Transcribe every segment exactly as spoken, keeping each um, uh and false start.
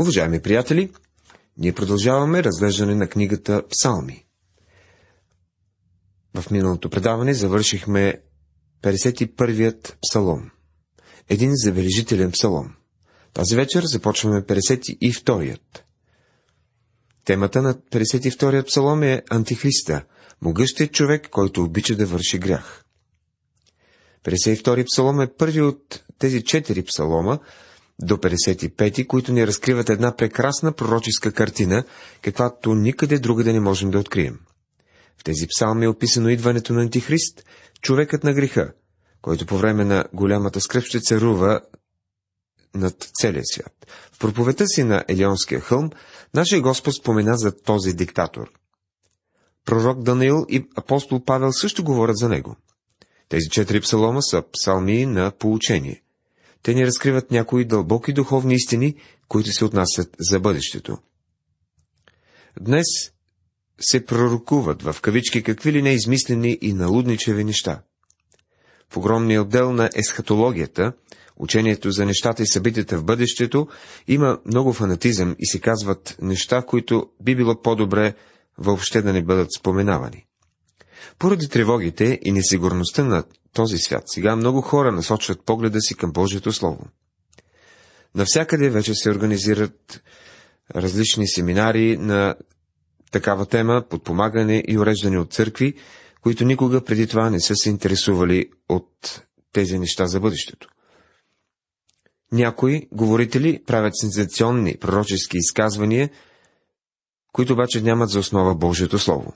Уважаеми приятели, ние продължаваме разглеждане на книгата Псалми. В миналото предаване завършихме петдесет и първият псалом. Един забележителен псалом. Тази вечер започваме петдесет и вторият. Темата на петдесет и вторият псалом е Антихриста, могъщият човек, който обича да върши грях. петдесет и втори псалом е първи от тези четири псалома до петдесет и пети, които ни разкриват една прекрасна пророческа картина, каквато никъде другаде не можем да открием. В тези псалми е описано идването на Антихрист, човекът на греха, който по време на голямата скръб ще царува над целия свят. В проповедта си на Елионския хълм, нашия Господ спомена за този диктатор. Пророк Даниил и апостол Павел също говорят за него. Тези четири псалома са псалми на поучение. Те ни разкриват някои дълбоки духовни истини, които се отнасят за бъдещето. Днес се пророкуват в кавички какви ли неизмислени и налудничеви неща. В огромния отдел на есхатологията, учението за нещата и събитията в бъдещето, има много фанатизъм и се казват неща, които би било по-добре въобще да не бъдат споменавани. Поради тревогите и несигурността на този свят, сега много хора насочват погледа си към Божието Слово. Навсякъде вече се организират различни семинари на такава тема, подпомагане и уреждане от църкви, които никога преди това не са се интересували от тези неща за бъдещето. Някои говорители правят сензационни пророчески изказвания, които обаче нямат за основа Божието Слово.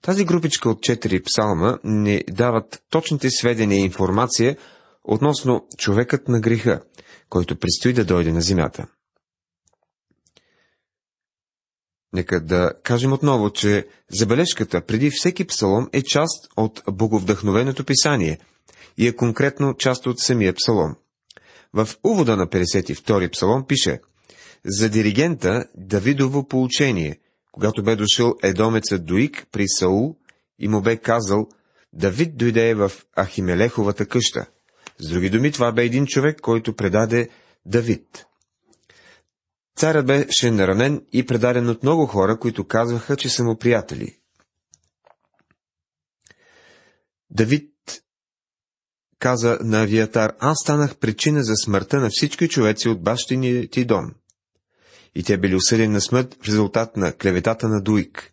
Тази групичка от четири псалма ни дават точните сведения и информация относно човекът на греха, който предстои да дойде на земята. Нека да кажем отново, че забележката преди всеки псалом е част от боговдъхновеното писание и е конкретно част от самия псалом. В увода на петдесет и втори псалом пише: за диригента Давидово поучение, когато бе дошъл едомецът Дуик при Саул и му бе казал: Давид дойде в Ахимелеховата къща. С други думи, това бе един човек, който предаде Давид. Царят беше наранен и предаден от много хора, които казваха, че са му приятели. Давид каза на Авиатар: аз станах причина за смъртта на всички човеци от бащиния ти дом. И те били осъдени на смърт в резултат на клеветата на Дуик.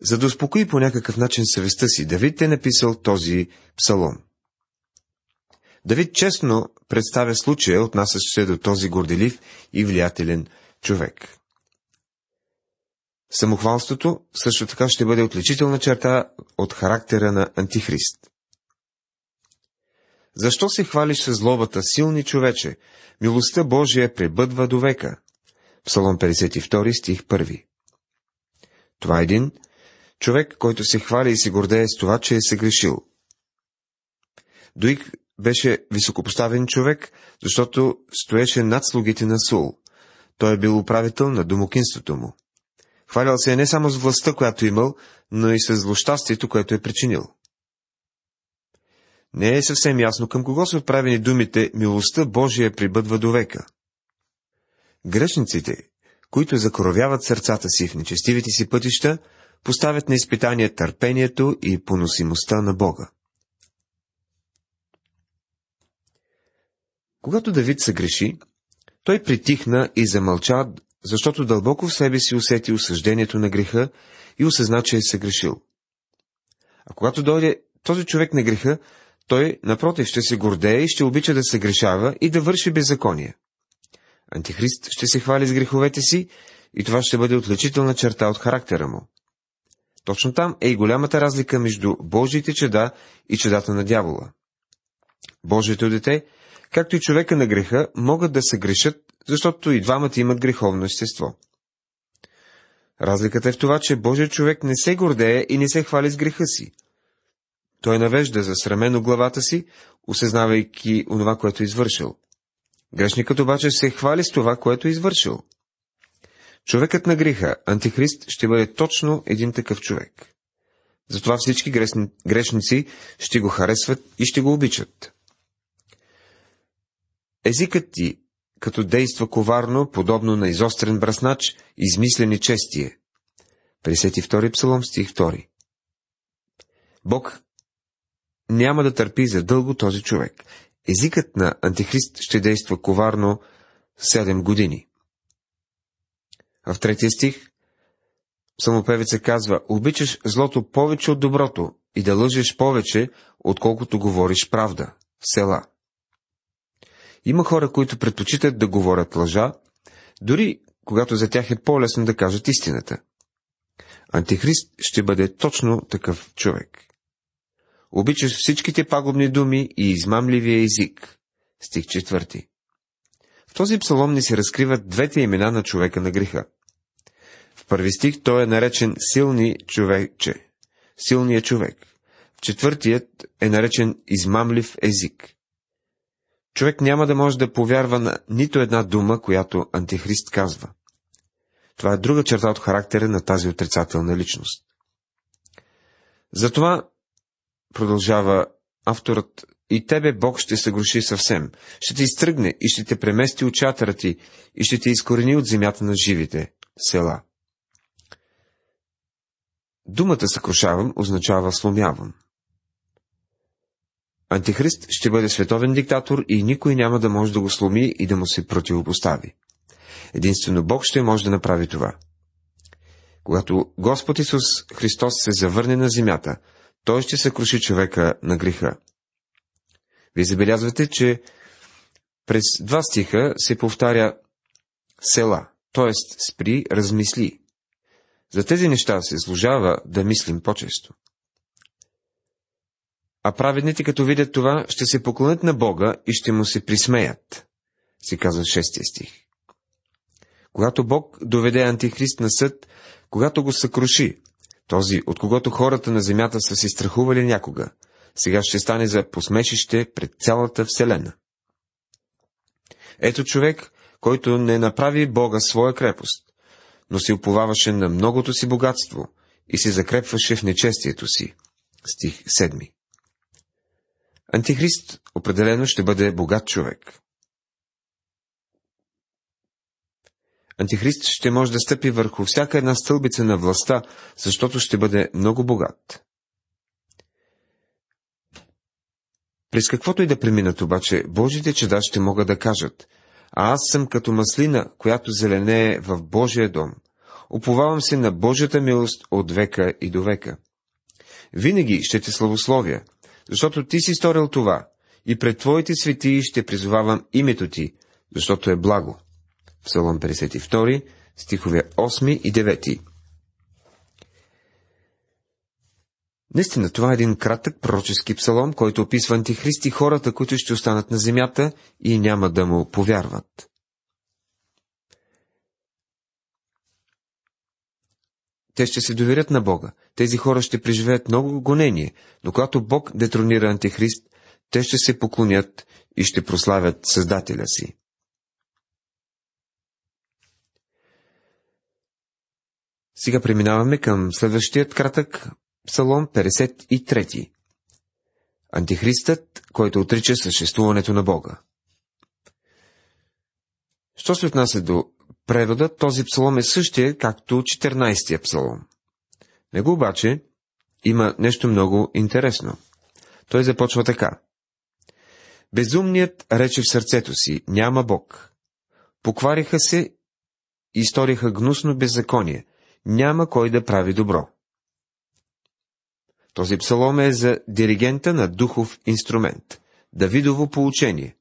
За да успокои по някакъв начин съвестта си, Давид е написал този псалом. Давид честно представя случая, отнасящ се до този горделив и влиятелен човек. Самохвалството също така ще бъде отличителна черта от характера на Антихрист. Защо се хвалиш със злобата, силни човече? Милостта Божия пребъдва до века. Псалом петдесет и втори, стих първи. Това е един човек, който се хвали и се гордее с това, че е съгрешил. Дуик беше високопоставен човек, защото стоеше над слугите на Сул. Той е бил управител на домокинството му. Хвалял се не само с властта, която имал, но и с злощастието, което е причинил. Не е съвсем ясно към кого са отправени думите «Милостта Божия прибъдва до века». Грешниците, които закоровяват сърцата си в нечестивите си пътища, поставят на изпитание търпението и поносимостта на Бога. Когато Давид съгреши, той притихна и замълча, защото дълбоко в себе си усети осъждението на греха и осъзна, че е съгрешил. А когато дойде този човек на греха, той, напротив, ще се гордее и ще обича да съгрешава и да върши беззаконие. Антихрист ще се хвали с греховете си и това ще бъде отличителна черта от характера му. Точно там е и голямата разлика между Божиите чеда и чедата на дявола. Божието дете, както и човека на греха, могат да се грешат, защото и двамата имат греховно естество. Разликата е в това, че Божият човек не се гордее и не се хвали с греха си. Той навежда засрамено главата си, осъзнавайки онова, което е извършил. Грешникът обаче се хвали с това, което е извършил. Човекът на греха, Антихрист, ще бъде точно един такъв човек. Затова всички грешни, грешници ще го харесват и ще го обичат. Езикът ти като действа коварно, подобно на изострен браснач, измислени честие. петдесет и втори псалом, стих втори. Бог няма да търпи за дълго този човек. Езикът на Антихрист ще действа коварно седем години. А в третия стих псалмопевеца казва: обичаш злото повече от доброто и да лъжеш повече, отколкото говориш правда. Села. Има хора, които предпочитат да говорят лъжа, дори когато за тях е по-лесно да кажат истината. Антихрист ще бъде точно такъв човек. Обичаш всичките пагубни думи и измамливия език. Стих четвърти. В този псалом ни се разкриват двете имена на човека на греха. В първи стих той е наречен силни човече, силният човек. В четвъртият е наречен измамлив език. Човек няма да може да повярва на нито една дума, която Антихрист казва. Това е друга черта от характера на тази отрицателна личност. Затова, продължава авторът, и тебе Бог ще се груши съвсем, ще те изтръгне и ще те премести от чатъра ти и ще те изкорени от земята на живите. Села. Думата съкрушавам означава сломявам. Антихрист ще бъде световен диктатор и никой няма да може да го сломи и да му се противопостави. Единствено Бог ще може да направи това. Когато Господ Исус Христос се завърне на земята, той ще съкруши човека на греха. Вие забелязвате, че през два стиха се повтаря села, т.е. спри, размисли. За тези неща се служава да мислим по-често. А праведните, като видят това, ще се поклонят на Бога и ще му се присмеят, се казва шестия стих. Когато Бог доведе Антихрист на съд, когато го съкруши, този, от когото хората на земята са се страхували някога, сега ще стане за посмешище пред цялата вселена. Ето човек, който не направи Бога своя крепост, но се уповаваше на многото си богатство и се закрепваше в нечестието си. Стих седми. Антихрист определено ще бъде богат човек. Антихрист ще може да стъпи върху всяка една стълбица на властта, защото ще бъде много богат. През каквото и да преминат обаче, Божите чеда ще могат да кажат: а аз съм като маслина, която зеленее в Божия дом. Уповавам се на Божията милост от века и до века. Винаги ще те славословя, защото ти си сторил това, и пред твоите светии ще призовавам името ти, защото е благо. Псалом петдесет и втори, стихове осми и девети. Наистина, това е един кратък пророчески псалом, който описва Антихрист и хората, които ще останат на земята и няма да му повярват. Те ще се доверят на Бога. Тези хора ще преживеят много гонение, но когато Бог детронира Антихрист, те ще се поклонят и ще прославят Създателя си. Сега преминаваме към следващият кратък псалом петдесет и трети. Антихристът, който отрича съществуването на Бога. Що се отнася до превода, този псалом е същия, както четиринайсетия псалом. Него обаче има нещо много интересно. Той започва така: безумният рече в сърцето си: няма Бог. Поквариха се и сториха гнусно беззаконие. Няма кой да прави добро. Този псалом е за диригента на духов инструмент, Давидово поучение.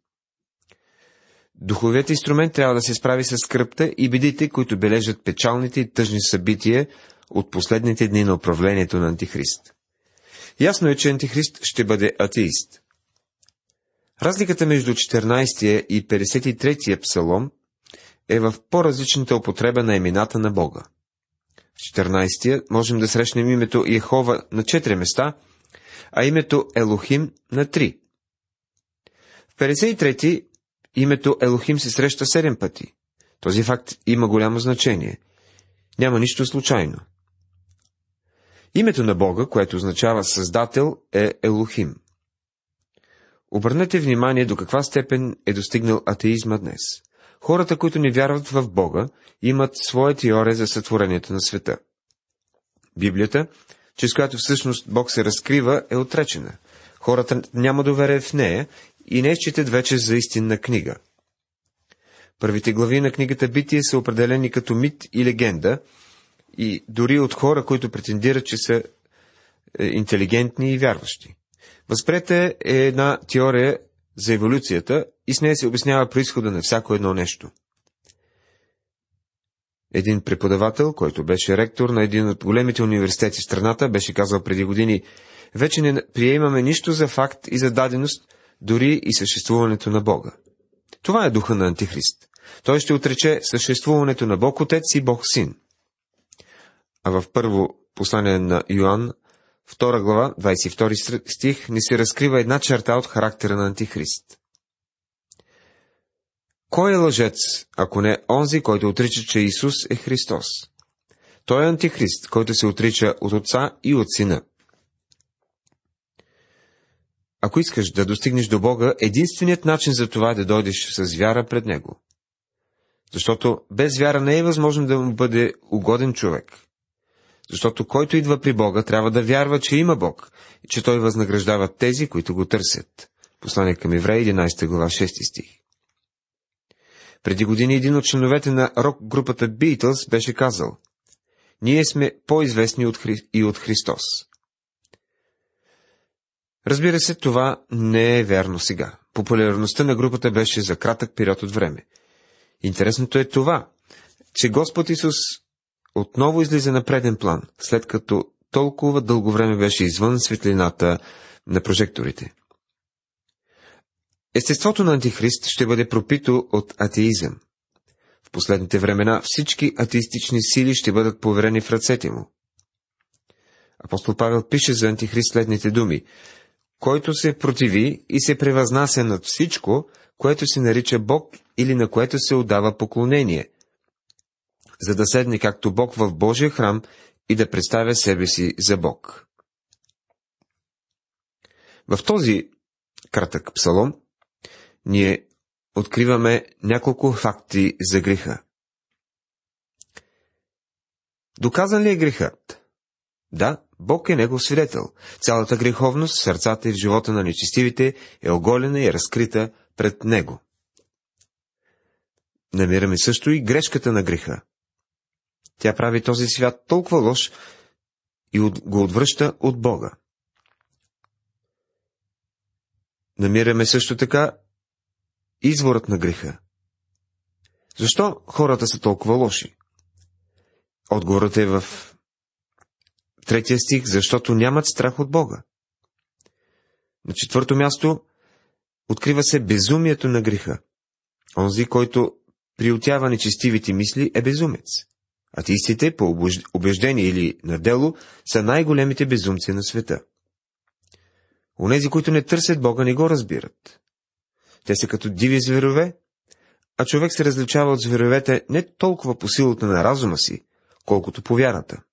Духовият инструмент трябва да се справи с скръпта и бедите, които бележат печалните и тъжни събития от последните дни на управлението на Антихрист. Ясно е, че Антихрист ще бъде атеист. Разликата между четиринайсетия и петдесет и третия псалом е в по-различната употреба на имената на Бога. В четиринайсетия можем да срещнем името Йехова на четири места, а името Елохим на три. В петдесет и трети името Елохим се среща седем пъти. Този факт има голямо значение. Няма нищо случайно. Името на Бога, което означава Създател, е Елохим. Обърнете внимание до каква степен е достигнал атеизма днес. Хората, които не вярват в Бога, имат своя теория за сътворението на света. Библията, чрез която всъщност Бог се разкрива, е отречена. Хората няма доверие в нея и не считат вече за истинна книга. Първите глави на книгата Битие са определени като мит и легенда, и дори от хора, които претендират, че са интелигентни и вярващи. Възприята е една теория за еволюцията и с нея се обяснява произхода на всяко едно нещо. Един преподавател, който беше ректор на един от големите университети в страната, беше казал преди години: вече не приемаме нищо за факт и за даденост, дори и съществуването на Бога. Това е духа на Антихрист. Той ще отрече съществуването на Бог Отец и Бог Син. А в първо послание на Йоан, втора глава, двадесет и втори стих, ни се разкрива една черта от характера на Антихрист. Кой е лъжец, ако не онзи, който отрича, че Исус е Христос? Той е Антихрист, който се отрича от Отца и от Сина. Ако искаш да достигнеш до Бога, единственият начин за това е да дойдеш с вяра пред Него. Защото без вяра не е възможно да му бъде угоден човек. Защото който идва при Бога, трябва да вярва, че има Бог и че Той възнаграждава тези, които го търсят. Послание към Евреи, единадесета глава, шести стих. Преди години един от членовете на рок-групата Beatles беше казал: ние сме по-известни от Хри... и от Христос. Разбира се, това не е вярно сега. Популярността на групата беше за кратък период от време. Интересното е това, че Господ Исус отново излиза на преден план, след като толкова дълго време беше извън светлината на прожекторите. Естеството на Антихрист ще бъде пропито от атеизъм. В последните времена всички атеистични сили ще бъдат поверени в ръцете му. Апостол Павел пише за Антихрист следните думи: който се противи и се превъзнася над всичко, което се нарича Бог или на което се отдава поклонение, за да седне както Бог в Божия храм и да представя себе си за Бог. В този кратък псалом ние откриваме няколко факти за греха. Доказан ли е грехът? Да, Бог е негов свидетел. Цялата греховност в сърцата и в живота на нечестивите е оголена и разкрита пред Него. Намираме също и грешката на греха. Тя прави този свят толкова лош и го отвръща от Бога. Намираме също така изворът на греха. Защо хората са толкова лоши? Отговорът е в третия стих: защото нямат страх от Бога. На четвърто място открива се безумието на греха. Онзи, който приютява нечестивите мисли, е безумец. Атеистите, по убеждение или на дело, са най-големите безумци на света. Онези, които не търсят Бога, не го разбират. Те са като диви зверове, а човек се различава от зверовете не толкова по силата на разума си, колкото по вярата.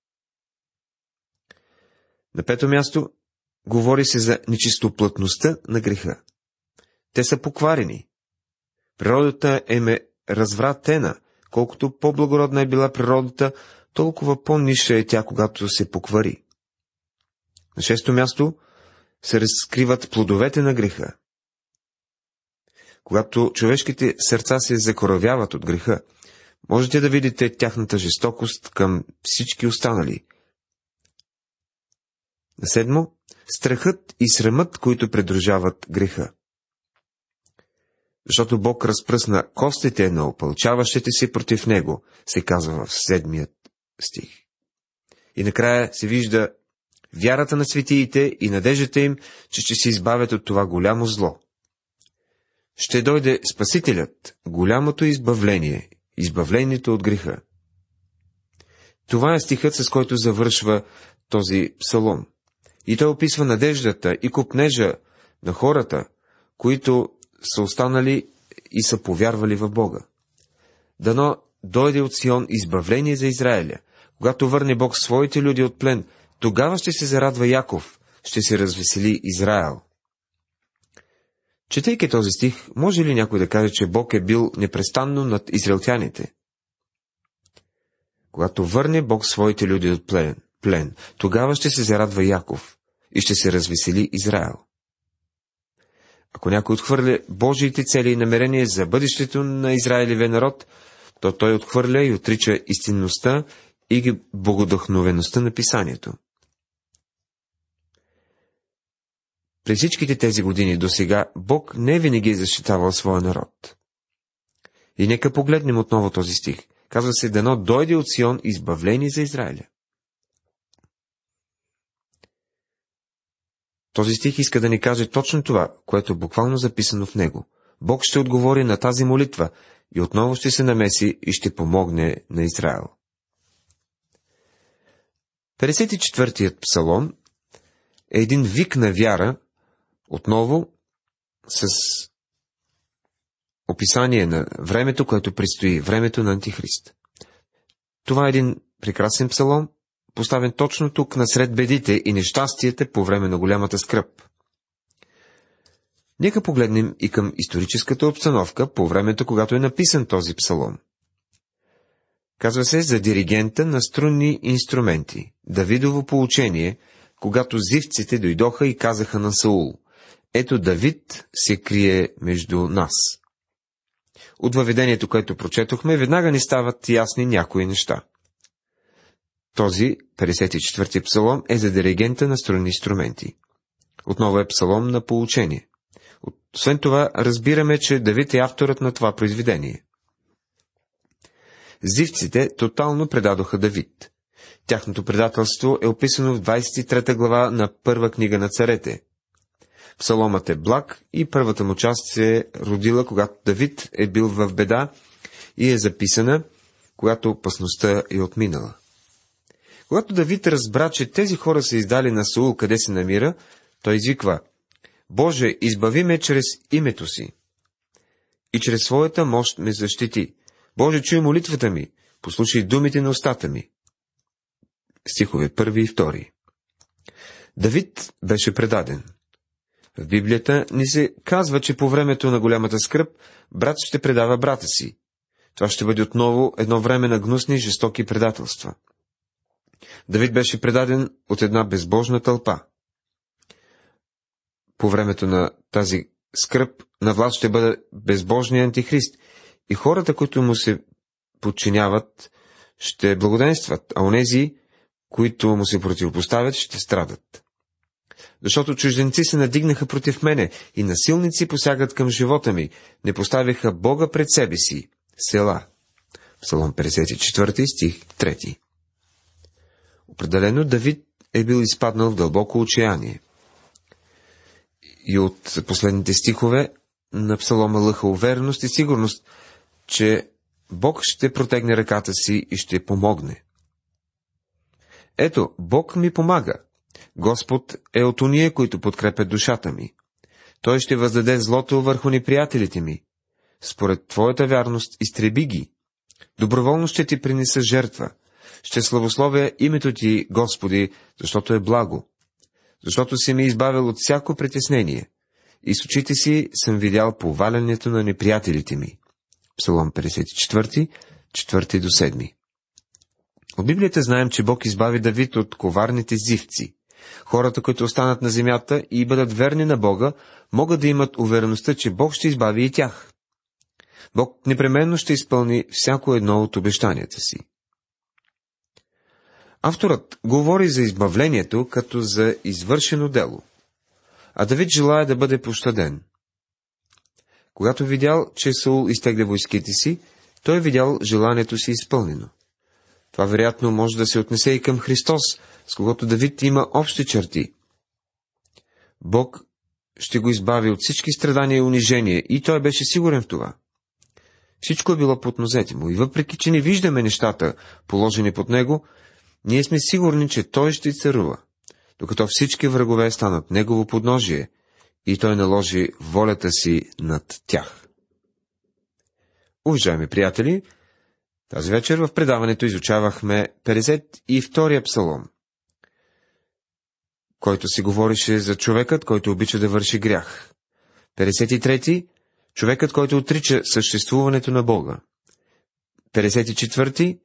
На пето място говори се за нечистоплътността на греха. Те са покварени. Природата им е развратена. Колкото по-благородна е била природата, толкова по-ниша е тя, когато се поквари. На шесто място се разкриват плодовете на греха. Когато човешките сърца се закоравяват от греха, можете да видите тяхната жестокост към всички останали. На седмо – страхът и срамът, които придружават греха. Защото Бог разпръсна костите на опълчаващите се против Него, се казва в седмият стих. И накрая се вижда вярата на светиите и надеждата им, че ще се избавят от това голямо зло. Ще дойде Спасителят, голямото избавление, избавлението от греха. Това е стихът, с който завършва този псалом. И той описва надеждата и копнежа на хората, които са останали и са повярвали в Бога. Дано дойде от Сион избавление за Израиля. Когато върне Бог своите люди от плен, тогава ще се зарадва Яков, ще се развесели Израил. Четейки този стих, може ли някой да каже, че Бог е бил непрестанно над израелтяните? Когато върне Бог своите люди от плен, плен, тогава ще се зарадва Яков и ще се развесели Израил. Ако някой отхвърля Божиите цели и намерения за бъдещето на Израилевия народ, то той отхвърля и отрича истинността и ги богодухновеността на писанието. През всичките тези години досега Бог не винаги е защитавал своя народ. И нека погледнем отново този стих. Казва се, дано дойде от Сион избавление за Израиля. Този стих иска да ни каже точно това, което е буквално записано в него. Бог ще отговори на тази молитва и отново ще се намеси и ще помогне на Израил. петдесет и четвъртият псалом е един вик на вяра, отново с описание на времето, което предстои, времето на Антихрист. Това е един прекрасен псалом, поставен точно тук, насред бедите и нещастията по време на голямата скръб. Нека погледнем и към историческата обстановка по времето, когато е написан този псалом. Казва се за диригента на струнни инструменти, Давидово поучение, когато зифците дойдоха и казаха на Саул: ето Давид се крие между нас. От въведението, което прочетохме, веднага ни стават ясни някои неща. Този петдесет и четвърти псалом е за диригента на струнни инструменти. Отново е псалом на поучение. Освен това, разбираме, че Давид е авторът на това произведение. Зифците тотално предадоха Давид. Тяхното предателство е описано в двадесет и трета глава на Първа книга на царете. Псаломът е благ и първата му част се е родила, когато Давид е бил в беда, и е записана, когато опасността е отминала. Когато Давид разбра, че тези хора са издали на Саул къде се намира, той извиква: Боже, избави ме чрез името си и чрез своята мощ ме защити. Боже, чуй молитвата ми, послушай думите на устата ми. Стихове първи и втори. Давид беше предаден. В Библията ни се казва, че по времето на голямата скръб брат ще предава брата си. Това ще бъде отново едно време на гнусни и жестоки предателства. Давид беше предаден от една безбожна тълпа. По времето на тази скръб на власт ще бъде безбожният антихрист и хората, които му се подчиняват, ще благоденстват, а онези, които му се противопоставят, ще страдат. Защото чужденци се надигнаха против мене и насилници посягат към живота ми, не поставиха Бога пред себе си. Села. Псалом петдесет и четвърти, стих трети. Определено Давид е бил изпаднал в дълбоко отчаяние. И от последните стихове на псалома лъха увереност и сигурност, че Бог ще протегне ръката си и ще помогне. Ето, Бог ми помага. Господ е от ония, които подкрепят душата ми. Той ще въздаде злото върху неприятелите ми. Според твоята вярност изтреби ги. Доброволно ще ти принеса жертва. Ще славословя името ти, Господи, защото е благо. Защото си ми избавил от всяко притеснение. И с очите си съм видял повалянето на неприятелите ми. Псалом петдесет и четвърти, четвърти до седми. От Библията знаем, че Бог избави Давид от коварните зивци. Хората, които останат на земята и бъдат верни на Бога, могат да имат увереността, че Бог ще избави и тях. Бог непременно ще изпълни всяко едно от обещанията си. Авторът говори за избавлението като за извършено дело, а Давид желая да бъде пощаден. Когато видял, че Саул изтегля войските си, той видял желанието си изпълнено. Това вероятно може да се отнесе и към Христос, с когото Давид има общи черти. Бог ще го избави от всички страдания и унижения, и той беше сигурен в това. Всичко е било под нозете му, и въпреки че не виждаме нещата, положени под него, ние сме сигурни, че той ще царува, докато всички врагове станат негово подножие, и той наложи волята си над тях. Уважаеми приятели, тази вечер в предаването изучавахме петдесет и втория псалом, който си говореше за човекът, който обича да върши грях. петдесет и трети. Човекът, който отрича съществуването на Бога. петдесет и четвърти.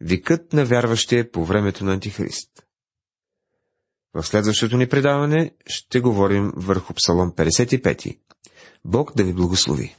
Викът на вярващия по времето на Антихрист. В следващото ни предаване ще говорим върху Псалом петдесет и пети. Бог да ви благослови!